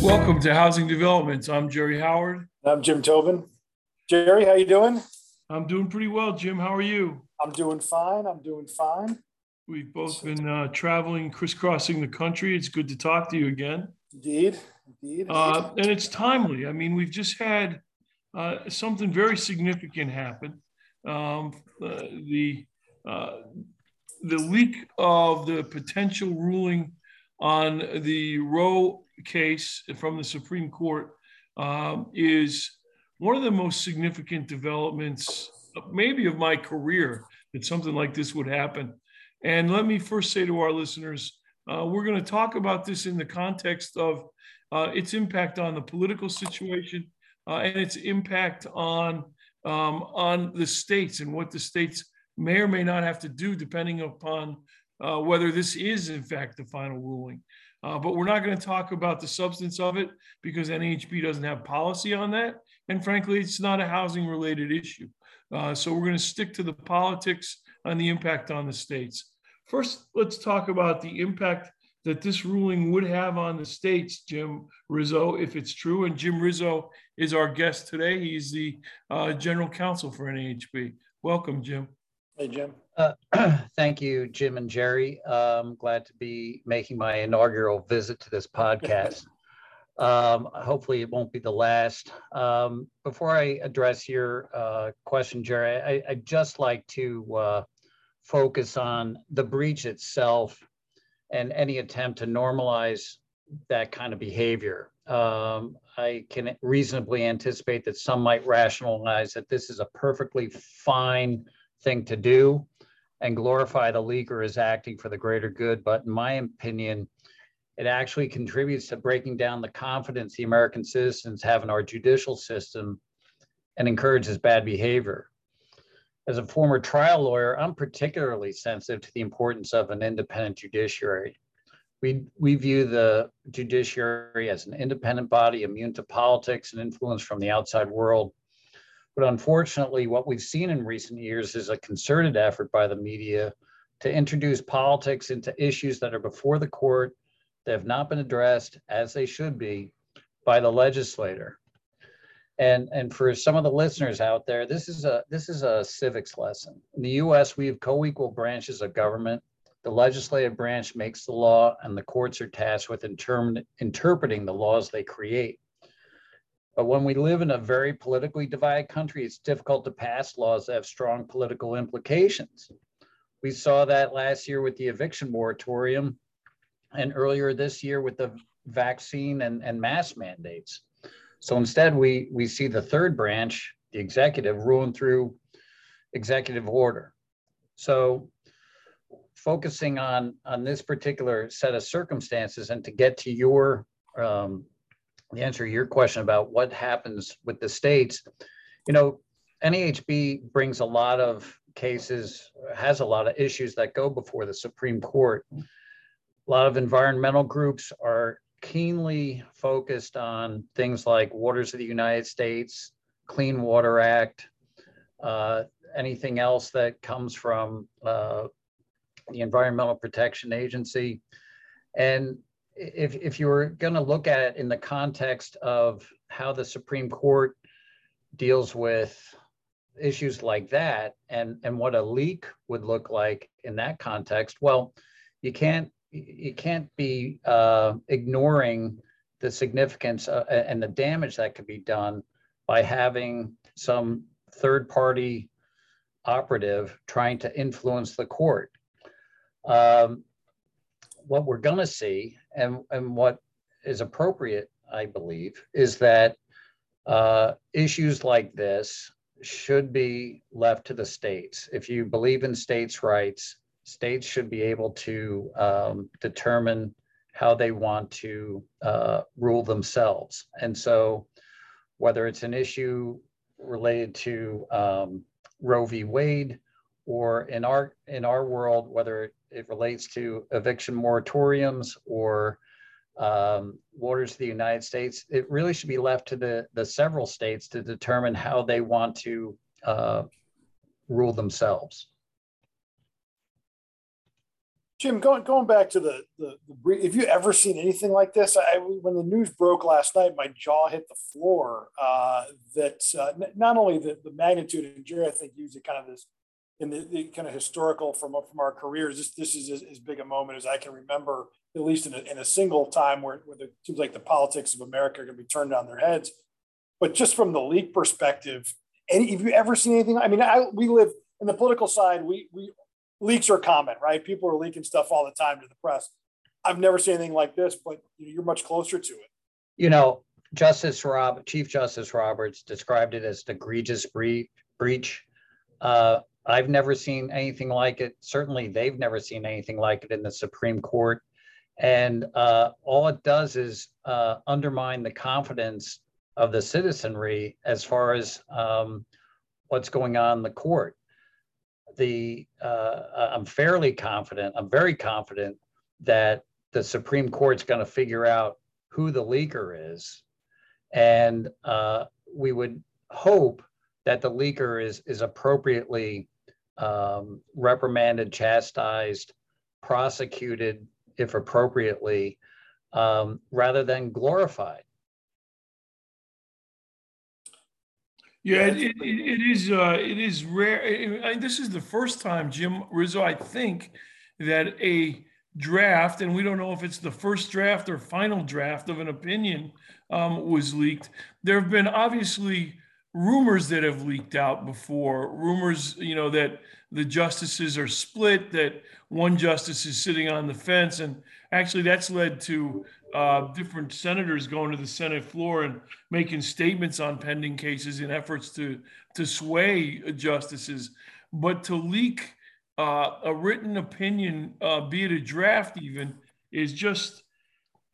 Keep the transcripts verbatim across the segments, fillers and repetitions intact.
Welcome to Housing Developments. I'm Jerry Howard. I'm Jim Tobin. Jerry, how you doing? I'm doing pretty well, Jim. How are you? I'm doing fine. I'm doing fine. We've both been uh, traveling, crisscrossing the country. It's good to talk to you again. Indeed. Indeed. Uh, and it's timely. I mean, we've just had uh, something very significant happen. Um, uh, the, uh, the leak of the potential ruling on the Roe case from the Supreme Court um, is one of the most significant developments maybe of my career, that something like this would happen. And let me first say to our listeners, uh, we're going to talk about this in the context of uh, its impact on the political situation uh, and its impact on, um, on the states and what the states may or may not have to do depending upon uh, whether this is, in fact, the final ruling. Uh, but we're not going to talk about the substance of it because N A H B doesn't have policy on that. And frankly, it's not a housing related issue. Uh, so we're going to stick to the politics and the impact on the states. First, let's talk about the impact that this ruling would have on the states, Jim Rizzo, if it's true. And Jim Rizzo is our guest today. He's the uh, general counsel for N A H B. Welcome, Jim. Hey, Jim. Uh, thank you, Jim and Jerry. I'm glad to be making my inaugural visit to this podcast. um, hopefully it won't be the last. Um, before I address your uh, question, Jerry, I, I'd just like to uh, focus on the breach itself and any attempt to normalize that kind of behavior. Um, I can reasonably anticipate that some might rationalize that this is a perfectly fine thing to do and glorify the leaker as acting for the greater good. But in my opinion, it actually contributes to breaking down the confidence the American citizens have in our judicial system and encourages bad behavior. As a former trial lawyer, I'm particularly sensitive to the importance of an independent judiciary. We, we view the judiciary as an independent body immune to politics and influence from the outside world. But unfortunately, what we've seen in recent years is a concerted effort by the media to introduce politics into issues that are before the court that have not been addressed as they should be by the legislator. And, and for some of the listeners out there, this is a this is a civics lesson. In the U S, we have co-equal branches of government. The legislative branch makes the law, and the courts are tasked with intermin- interpreting the laws they create. But when we live in a very politically divided country, it's difficult to pass laws that have strong political implications. We saw that last year with the eviction moratorium and earlier this year with the vaccine and, and mask mandates. So instead, we, we see the third branch, the executive, ruling through executive order. So focusing on, on this particular set of circumstances, and to get to your um, the answer to your question about what happens with the states, you know, N A H B brings a lot of cases, has a lot of issues that go before the Supreme Court. A lot of environmental groups are keenly focused on things like Waters of the United States, Clean Water Act, uh, anything else that comes from uh, the Environmental Protection Agency. And If if you were going to look at it in the context of how the Supreme Court deals with issues like that, and, and what a leak would look like in that context, well, you can't you can't be uh, ignoring the significance uh, and the damage that could be done by having some third-party operative trying to influence the court. Um, What we're going to see, and, and what is appropriate, I believe, is that uh, issues like this should be left to the states. If you believe in states' rights, states should be able to um, determine how they want to uh, rule themselves. And so whether it's an issue related to um, Roe v. Wade, or in our in our world, whether it relates to eviction moratoriums or um, Waters of the United States, it really should be left to the, the several states to determine how they want to uh, rule themselves. Jim, going going back to the the, the brief, have you ever seen anything like this? I, when the news broke last night, my jaw hit the floor. Uh, that uh, n- not only the, the magnitude, and Jerry, I think, used it kind of this in the, the kind of historical from from our careers. This this is as, as big a moment as I can remember, at least in a, in a single time, where where it seems like the politics of America are going to be turned on their heads. But just from the leak perspective, any, have you ever seen anything? I mean, I, we live in the political side. We we. Leaks are common, right? People are leaking stuff all the time to the press. I've never seen anything like this, but you're much closer to it. You know, Justice Rob, Chief Justice Roberts described it as an egregious bre- breach. Uh, I've never seen anything like it. Certainly, they've never seen anything like it in the Supreme Court. And uh, all it does is uh, undermine the confidence of the citizenry as far as um, what's going on in the court. The uh, I'm fairly confident, I'm very confident that the Supreme Court's going to figure out who the leaker is. And uh, we would hope that the leaker is, is appropriately um, reprimanded, chastised, prosecuted, if appropriately, um, rather than glorified. Yeah, it, it, it is. Uh, it is rare. I mean, this is the first time, Jim Rizzo, I think, that a draft, and we don't know if it's the first draft or final draft of an opinion, um, was leaked. There have been obviously rumors that have leaked out before. Rumors, you know, that the justices are split, that one justice is sitting on the fence, and actually that's led to Uh, different senators going to the Senate floor and making statements on pending cases in efforts to to sway justices. But to leak uh, a written opinion, uh, be it a draft even, is just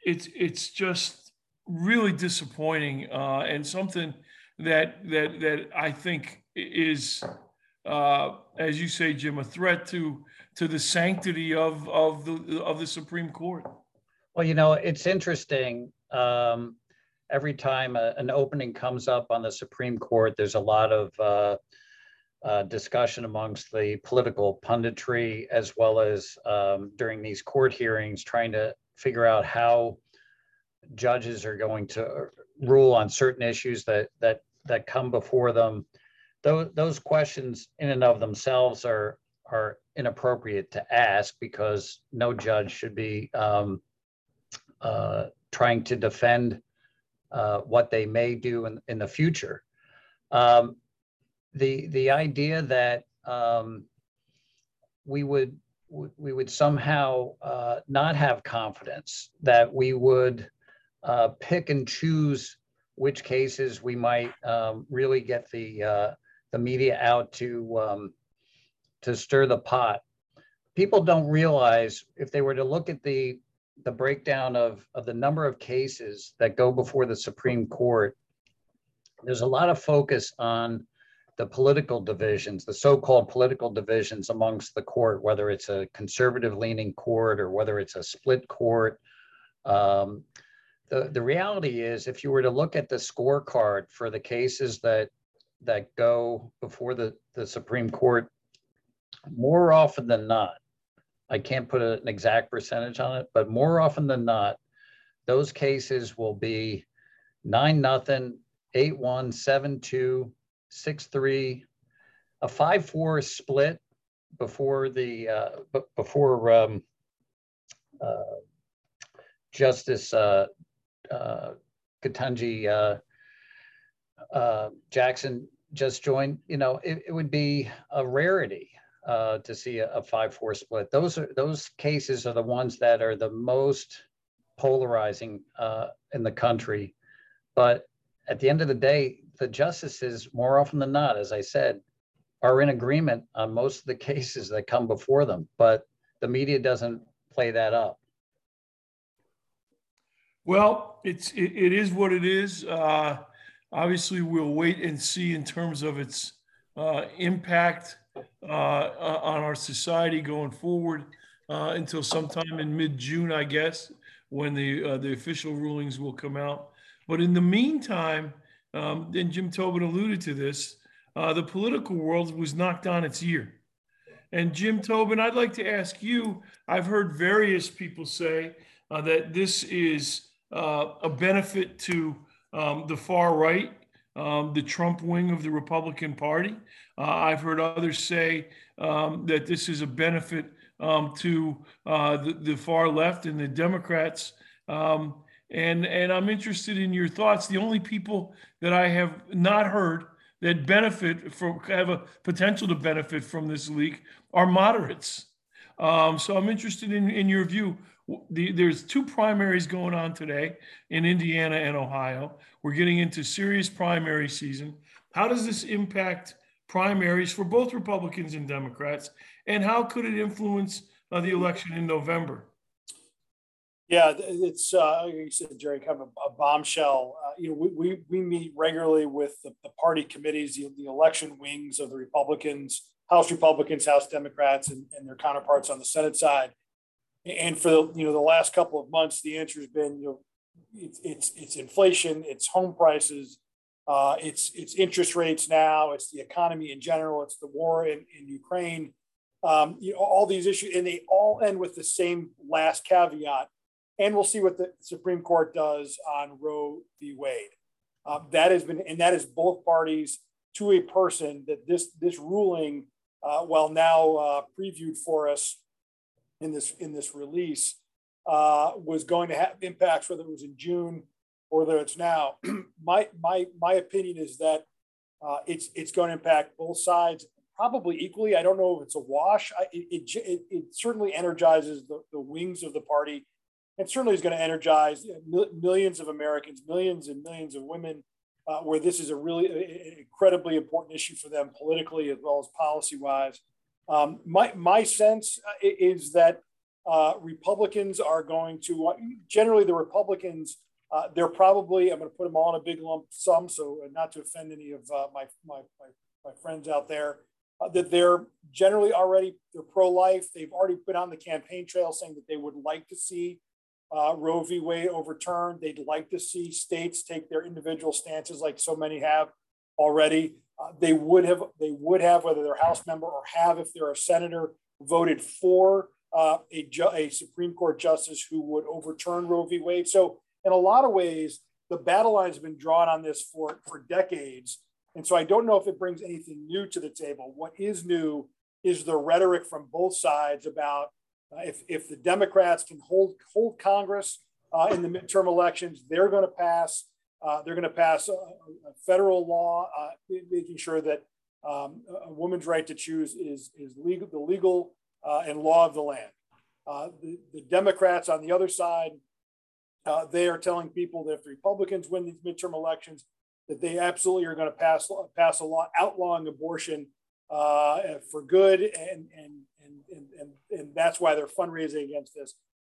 it's it's just really disappointing uh, and something that that that I think is, uh, as you say, Jim, a threat to to the sanctity of of the of the Supreme Court. Well, you know, it's interesting. Um, every time a, an opening comes up on the Supreme Court, there's a lot of uh, uh, discussion amongst the political punditry, as well as um, during these court hearings, trying to figure out how judges are going to rule on certain issues that that that come before them. Those, those questions in and of themselves are, are inappropriate to ask, because no judge should be um, Uh, trying to defend uh, what they may do in, in the future. Um, the the idea that um, we would we would somehow uh, not have confidence, that we would uh, pick and choose which cases we might um, really get the uh, the media out to um, to stir the pot. People don't realize, if they were to look at the the breakdown of, of the number of cases that go before the Supreme Court, there's a lot of focus on the political divisions, the so-called political divisions amongst the court, whether it's a conservative leaning court or whether it's a split court. Um, the, the reality is, if you were to look at the scorecard for the cases that that go before the, the Supreme Court, more often than not, I can't put an exact percentage on it, but more often than not, those cases will be nine nothing, eight one, seven two, six three, a five four split before the uh, b- before um, uh, Justice uh, uh, Ketanji uh, uh, Jackson just joined. You know, it, it would be a rarity Uh, to see a five four split. Those are those cases are the ones that are the most polarizing uh, in the country. But at the end of the day, the justices, more often than not, as I said, are in agreement on most of the cases that come before them. But the media doesn't play that up. Well, it's it, it is what it is. Uh, obviously, we'll wait and see in terms of its uh, impact Uh, on our society going forward uh, until sometime in mid-June, I guess, when the uh, the official rulings will come out. But in the meantime, um, and Jim Tobin alluded to this, uh, the political world was knocked on its ear. And Jim Tobin, I'd like to ask you, I've heard various people say uh, that this is uh, a benefit to um, the far right, um, the Trump wing of the Republican Party. Uh, I've heard others say um, that this is a benefit um, to uh, the, the far left and the Democrats. Um, and, and I'm interested in your thoughts. The only people that I have not heard that benefit from, have a potential to benefit from this leak are moderates. Um, so I'm interested in, in your view. The, there's two primaries going on today in Indiana and Ohio. We're getting into serious primary season. How does this impact primaries for both Republicans and Democrats? And how could it influence uh, the election in November? Yeah, it's uh, like you said, Jerry, kind of a bombshell. Uh, you know, we, we we meet regularly with the, the party committees, the, the election wings of the Republicans, House Republicans, House Democrats, and, and their counterparts on the Senate side. And for the, you know, the last couple of months, the answer has been, you know, it's it's it's inflation, it's home prices, uh, it's it's interest rates now, it's the economy in general, it's the war in, in Ukraine, um, you know, all these issues, and they all end with the same last caveat. And we'll see what the Supreme Court does on Roe v. Wade. Uh, that has been, and that is both parties to a person, that this this ruling, uh, while now uh, previewed for us in this in this release, uh, was going to have impacts, whether it was in June or whether it's now. my my my opinion is that uh, it's it's going to impact both sides probably equally. I don't know if it's a wash. I, it, it it certainly energizes the, the wings of the party. It certainly is going to energize millions of Americans, millions and millions of women, uh, where this is a really a, a incredibly important issue for them politically as well as policy-wise. Um, my my sense is that uh, Republicans are going to generally the Republicans. Uh, they're probably, I'm going to put them all in a big lump sum, so not to offend any of uh, my, my my my friends out there, uh, that they're generally already they're pro-life. They've already been on the campaign trail saying that they would like to see Uh, Roe v. Wade overturned. They'd like to see states take their individual stances, like so many have already. Uh, they would have, they would have, whether they're a House member or have, if they're a senator, voted for uh, a, ju- a Supreme Court justice who would overturn Roe v. Wade. So, in a lot of ways, the battle line has been drawn on this for for decades. And so, I don't know if it brings anything new to the table. What is new is the rhetoric from both sides about. Uh, if, if the Democrats can hold hold Congress uh, in the midterm elections, they're going to pass. Uh, they're going to pass a, a federal law uh, making sure that um, a woman's right to choose is is legal, the legal uh, and law of the land. Uh, the, the Democrats on the other side, uh, they are telling people that if the Republicans win these midterm elections, that they absolutely are going to pass pass a law outlawing abortion uh, for good and and. And, and, and that's why they're fundraising against this.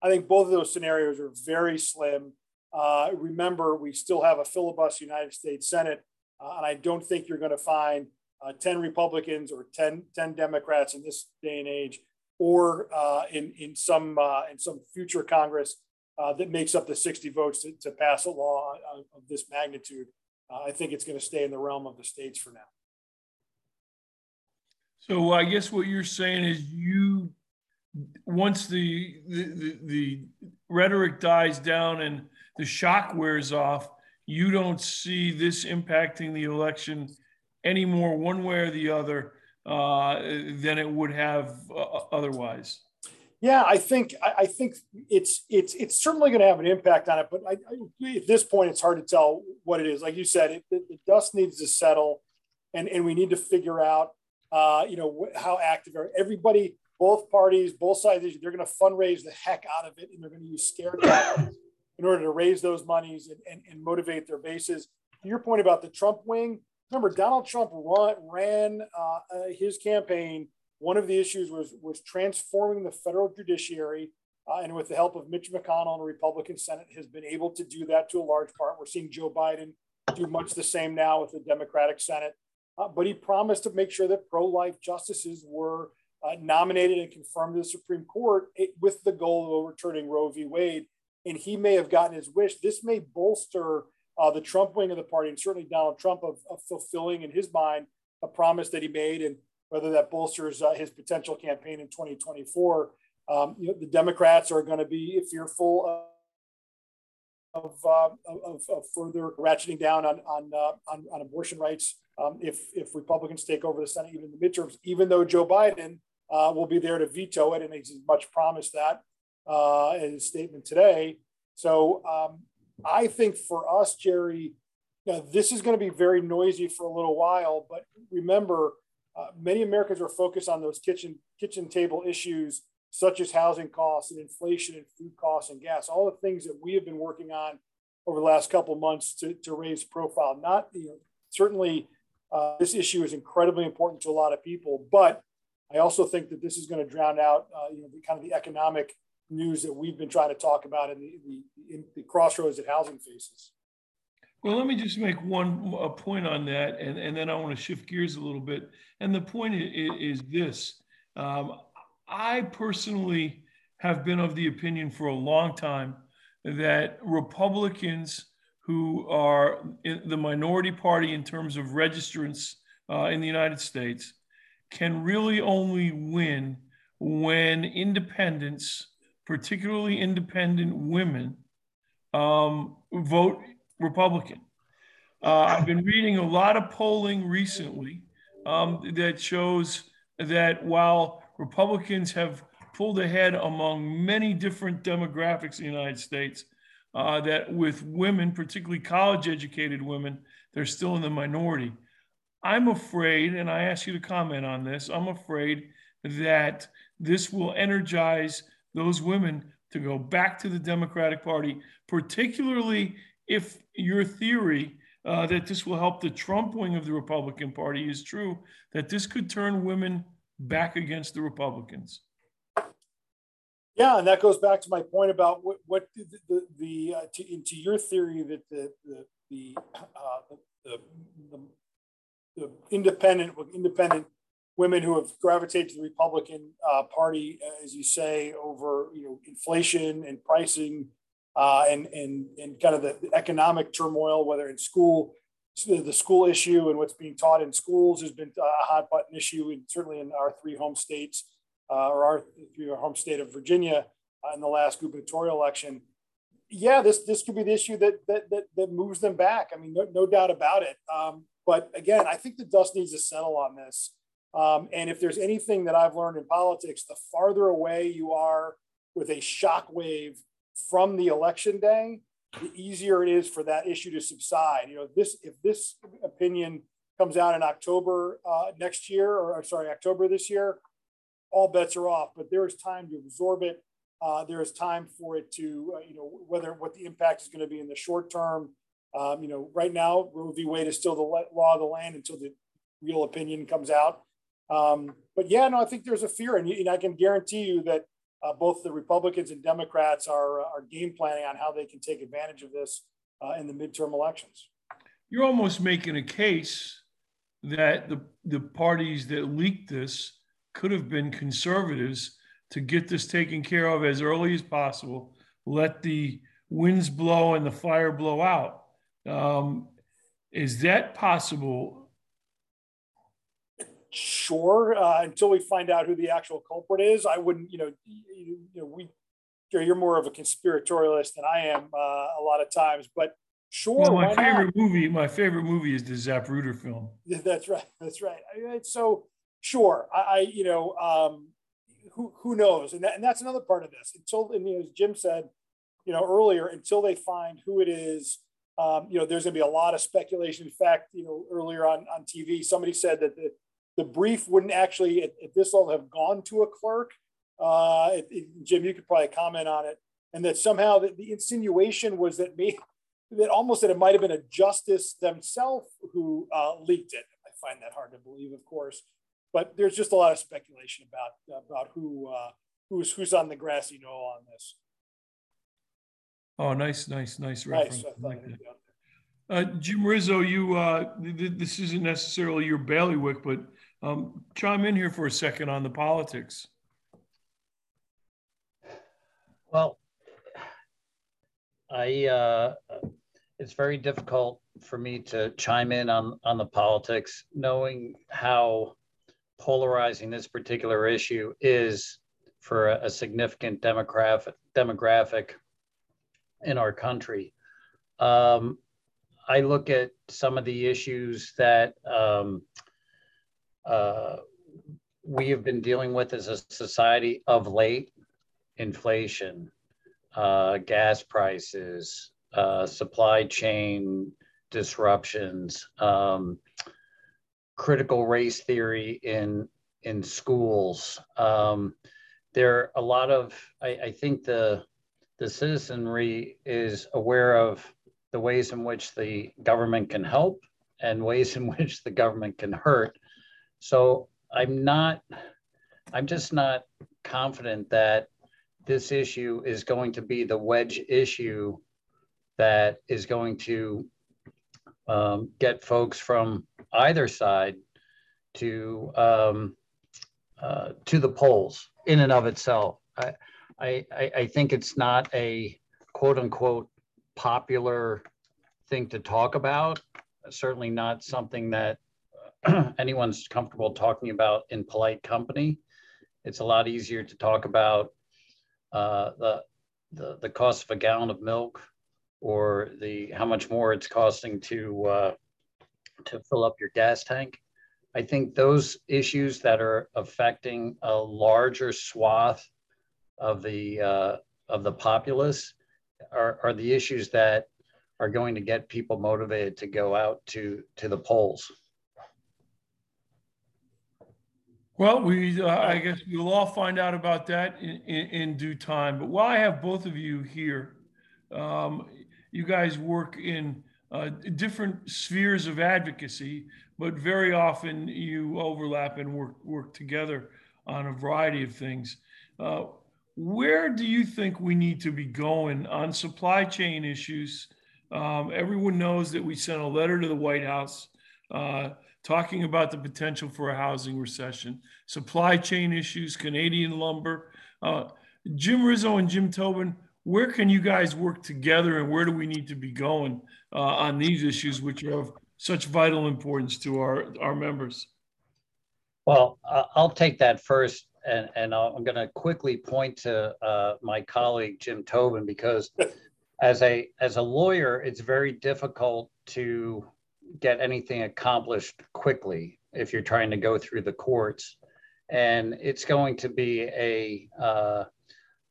I think both of those scenarios are very slim. Uh, remember, we still have a filibuster United States Senate, uh, and I don't think you're going to find uh, ten Republicans or ten, ten Democrats in this day and age, or uh, in, in, some, uh, in some future Congress uh, that makes up the sixty votes to, to pass a law of, of this magnitude. Uh, I think it's going to stay in the realm of the states for now. So I guess what you're saying is you, once the, the the the rhetoric dies down and the shock wears off, you don't see this impacting the election anymore one way or the other uh, than it would have uh, otherwise. Yeah, I think I, I think it's it's it's certainly going to have an impact on it, but I, I, at this point, it's hard to tell what it is. Like you said, it, the dust needs to settle, and, and we need to figure out. Uh, you know, how active are everybody, both parties, both sides, they're going to fundraise the heck out of it. And they're going to use scare tactics in order to raise those monies and, and, and motivate their bases. To your point about the Trump wing, remember Donald Trump run, ran uh, his campaign. One of the issues was, was transforming the federal judiciary. Uh, and with the help of Mitch McConnell and the Republican Senate has been able to do that to a large part. We're seeing Joe Biden do much the same now with the Democratic Senate. Uh, but he promised to make sure that pro-life justices were uh, nominated and confirmed to the Supreme Court with the goal of overturning Roe v. Wade. And he may have gotten his wish. This may bolster uh, the Trump wing of the party, and certainly Donald Trump of, of fulfilling in his mind a promise that he made. And whether that bolsters uh, his potential campaign in twenty twenty-four. Um, you know, the Democrats are going to be fearful of Of, uh, of, of further ratcheting down on on, uh, on, on abortion rights um, if, if Republicans take over the Senate, even in the midterms, even though Joe Biden uh, will be there to veto it, and he's much promised that uh, in his statement today. So um, I think for us, Jerry, you know, this is going to be very noisy for a little while, but remember, uh, many Americans are focused on those kitchen kitchen table issues, such as housing costs and inflation and food costs and gas, all the things that we have been working on over the last couple of months to, to raise profile. Not, you know, certainly uh, this issue is incredibly important to a lot of people, but I also think that this is going to drown out uh, you know, the kind of the economic news that we've been trying to talk about and the, the, in the crossroads that housing faces. Well, let me just make one a point on that, and, and then I want to shift gears a little bit. And the point is, is this. Um, I personally have been of the opinion for a long time that Republicans, who are in the minority party in terms of registrants uh, in the United States, can really only win when independents, particularly independent women, um, vote Republican. Uh, I've been reading a lot of polling recently um, that shows that while Republicans have pulled ahead among many different demographics in the United States, uh, that with women, particularly college-educated women, they're still in the minority. I'm afraid, and I ask you to comment on this, I'm afraid that this will energize those women to go back to the Democratic Party, particularly if your theory uh, that this will help the Trump wing of the Republican Party is true, that this could turn women back against the Republicans. Yeah, and that goes back to my point about what, what the, the, the uh, to, into your theory that the the the, uh, the, the, the independent independent women who have gravitated to the Republican uh, Party, as you say, over you know inflation and pricing uh, and and and kind of the economic turmoil, whether in school. So the school issue and what's being taught in schools has been a hot button issue, and certainly in our three home states, uh, or our, our home state of Virginia uh, in the last gubernatorial election. Yeah, this this could be the issue that that that, that moves them back. I mean, no, no doubt about it. Um, but again, I think the dust needs to settle on this. Um, and if there's anything that I've learned in politics, the farther away you are with a shockwave from the election day, the easier it is for that issue to subside. You know, this if this opinion comes out in October uh, next year, or I'm sorry, October this year, all bets are off. But there is time to absorb it. Uh, there is time for it to, uh, you know, whether what the impact is going to be in the short term. Um, you know, right now, Roe v. Wade is still the law of the land until the real opinion comes out. Um, but yeah, no, I think there's a fear, and, and I can guarantee you that. Uh, both the Republicans and Democrats are, are game planning on how they can take advantage of this uh, in the midterm elections. You're almost making a case that the, the parties that leaked this could have been conservatives to get this taken care of as early as possible, let the winds blow and the fire blow out. Um, is that possible? Sure. Uh, until we find out who the actual culprit is, I wouldn't, you know, you, you know, we, you're more of a conspiratorialist than I am uh, a lot of times, but sure. Well, my favorite not? movie, my favorite movie is the Zapruder film. That's right. That's right. So sure. I, I you know, um, who, who knows? And, that, and that's another part of this until, and, you know, as Jim said, you know, earlier, until they find who it is, um, you know, there's gonna be a lot of speculation. In fact, you know, earlier on, on T V, somebody said that the, The brief wouldn't actually, at, at this level, have gone to a clerk. Uh, it, it, Jim, you could probably comment on it. And that somehow the, the insinuation was that maybe, that almost that it might have been a justice themselves who uh, leaked it. I find that hard to believe, of course. But there's just a lot of speculation about about who uh, who's who's on the grassy knoll on this. Oh, nice, nice, nice reference. Nice, I like that. Uh, Jim Rizzo, you uh, th this isn't necessarily your bailiwick, but Um, chime in here for a second on the politics. Well, I uh, it's very difficult for me to chime in on, on the politics, knowing how polarizing this particular issue is for a, a significant demographic demographic in our country. Um, I look at some of the issues that um, uh, we have been dealing with as a society of late: inflation, uh, gas prices, uh, supply chain disruptions, um, critical race theory in in schools. Um, there are a lot of, I, I think the the citizenry is aware of the ways in which the government can help and ways in which the government can hurt. So I'm not, I'm just not confident that this issue is going to be the wedge issue that is going to um, get folks from either side to um, uh, to the polls in and of itself. I, I, I think it's not a quote unquote popular thing to talk about, certainly not something that anyone's comfortable talking about in polite company. It's a lot easier to talk about uh, the, the the cost of a gallon of milk, or the how much more it's costing to uh, to fill up your gas tank. I think those issues that are affecting a larger swath of the uh, of the populace are, are the issues that are going to get people motivated to go out to to the polls. Well, we uh, I guess we'll all find out about that in, in, in due time. But while I have both of you here, um, you guys work in uh, different spheres of advocacy, but very often you overlap and work work together on a variety of things. Uh, where do you think we need to be going on supply chain issues? Um, everyone knows that we sent a letter to the White House uh, talking about the potential for a housing recession, supply chain issues, Canadian lumber. Uh, Jim Rizzo and Jim Tobin, where can you guys work together, and where do we need to be going uh, on these issues, which are of such vital importance to our, our members? Well, I'll take that first, and, and I'm gonna quickly point to uh, my colleague, Jim Tobin, because as a, as a lawyer, it's very difficult to get anything accomplished quickly if you're trying to go through the courts. And it's going to be a uh,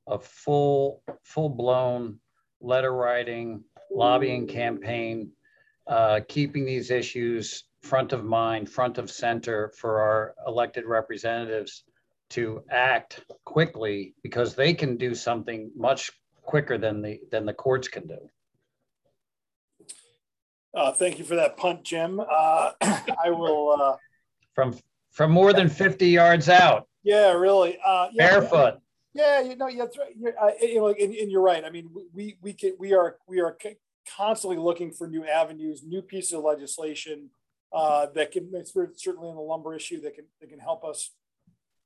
a full full-blown letter writing, lobbying campaign, uh, keeping these issues front of mind, front of center for our elected representatives to act quickly, because they can do something much quicker than the than the courts can do. Uh, thank you for that punt, Jim. Uh, I will uh, from from more than fifty yards out. Yeah, really. Uh, yeah, barefoot. Yeah, you know, that's right. You're, uh, you know, and, and you're right. I mean, we we can, we are we are constantly looking for new avenues, new pieces of legislation uh, that can, certainly in the lumber issue, that can that can help us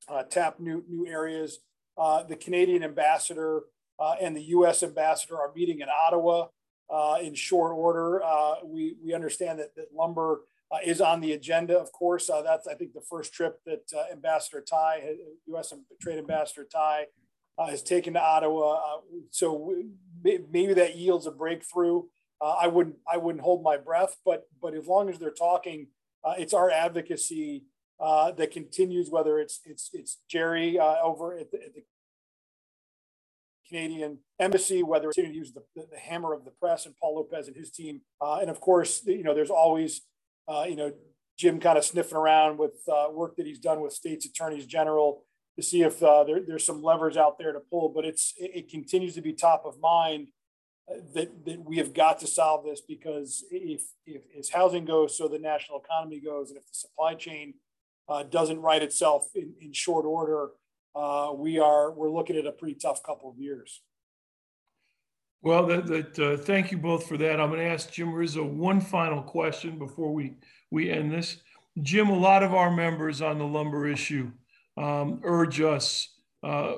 uh, tap new new areas. Uh, the Canadian ambassador uh, and the U S ambassador are meeting in Ottawa. Uh, in short order, uh, we we understand that, that lumber uh, is on the agenda. Of course, uh, that's I think the first trip that uh, Ambassador Tai, U S Trade Ambassador Tai, uh, has taken to Ottawa. Uh, so we, maybe that yields a breakthrough. Uh, I wouldn't I wouldn't hold my breath, but but as long as they're talking, uh, it's our advocacy uh, that continues. Whether it's it's it's Jerry uh, over at the, at the Canadian embassy, whether it's to use the, the hammer of the press, and Paul Lopez and his team, uh, and of course, you know, there's always, uh, you know, Jim kind of sniffing around with uh, work that he's done with states' attorneys general to see if uh, there, there's some levers out there to pull. But it's it, it continues to be top of mind that, that we have got to solve this, because if if as housing goes, so the national economy goes, and if the supply chain uh, doesn't right itself in, in short order. Uh, we are, we're looking at a pretty tough couple of years. Well, that, that, uh, thank you both for that. I'm going to ask Jim Rizzo one final question before we, we end this. Jim, a lot of our members on the lumber issue um, urge us uh,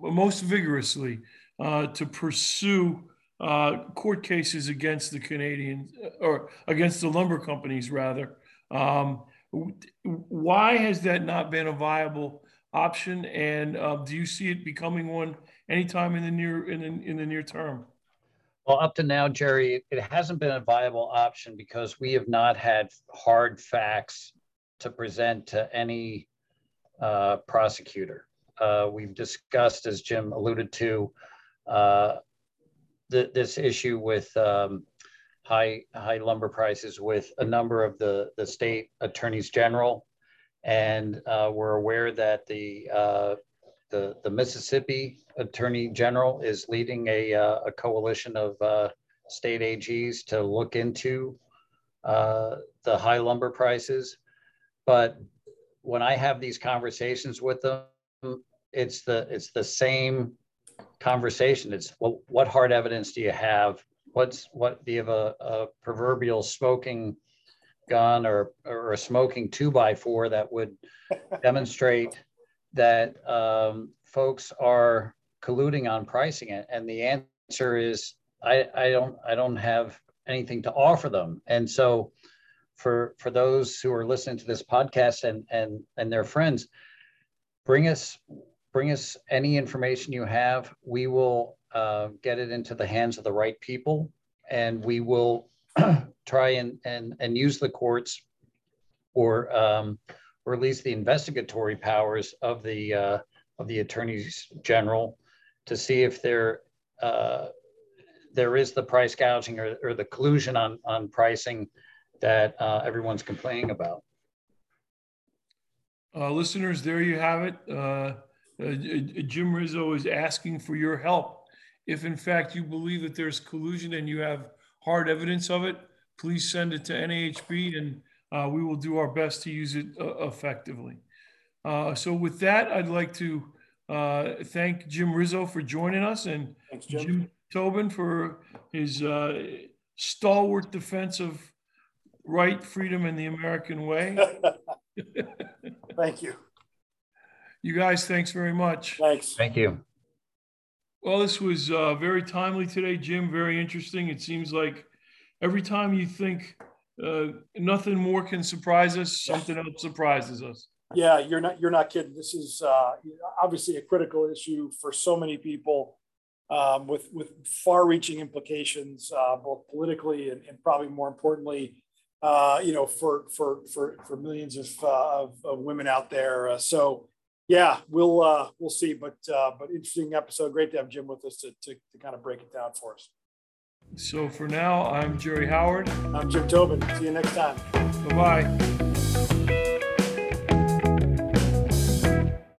most vigorously uh, to pursue uh, court cases against the Canadians, or against the lumber companies rather, um, Why has that not been a viable option? And uh, do you see it becoming one anytime in the near in the, in the near term? Well, up to now, Jerry, it hasn't been a viable option because we have not had hard facts to present to any uh, prosecutor. Uh, we've discussed, as Jim alluded to, uh, th this issue with um, high high lumber prices with a number of the, the state attorneys general. And uh, we're aware that the, uh, the, the Mississippi Attorney General is leading a, uh, a coalition of uh, state A Gs to look into uh, the high lumber prices. But when I have these conversations with them, it's the, it's the same conversation. It's, well, what hard evidence do you have? What's, what, do you have a, a proverbial smoking gun or, or a smoking two by four that would demonstrate that um, folks are colluding on pricing it? And the answer is, I, I don't, I don't have anything to offer them. And so for, for those who are listening to this podcast and, and, and their friends, bring us, bring us any information you have. We will uh, get it into the hands of the right people, and we will try and, and, and use the courts or, um, or at least the investigatory powers of the, uh, of the attorneys general to see if there, uh, there is the price gouging or, or the collusion on, on pricing that uh, everyone's complaining about. Uh, listeners, there you have it. Uh, uh, Jim Rizzo is asking for your help. If in fact you believe that there's collusion and you have hard evidence of it, please send it to N A H B, and uh, we will do our best to use it uh, effectively. Uh, so with that, I'd like to uh, thank Jim Rizzo for joining us, and Thanks, Jim. Jim Tobin for his uh, stalwart defense of right, freedom, and the American way. Thank you. You guys, thanks very much. Thanks. Thank you. Well, this was uh, very timely today, Jim, very interesting. It seems like every time you think uh, nothing more can surprise us, something else surprises us. Yeah, you're not, you're not kidding. This is uh, obviously a critical issue for so many people um, with, with far-reaching implications, uh, both politically and, and probably more importantly, uh, you know, for, for, for, for millions of, uh, of, of women out there. Uh, so. Yeah, we'll uh, we'll see, but uh, but interesting episode. Great to have Jim with us to, to to kind of break it down for us. So for now, I'm Jerry Howard. I'm Jim Tobin. See you next time. Bye bye.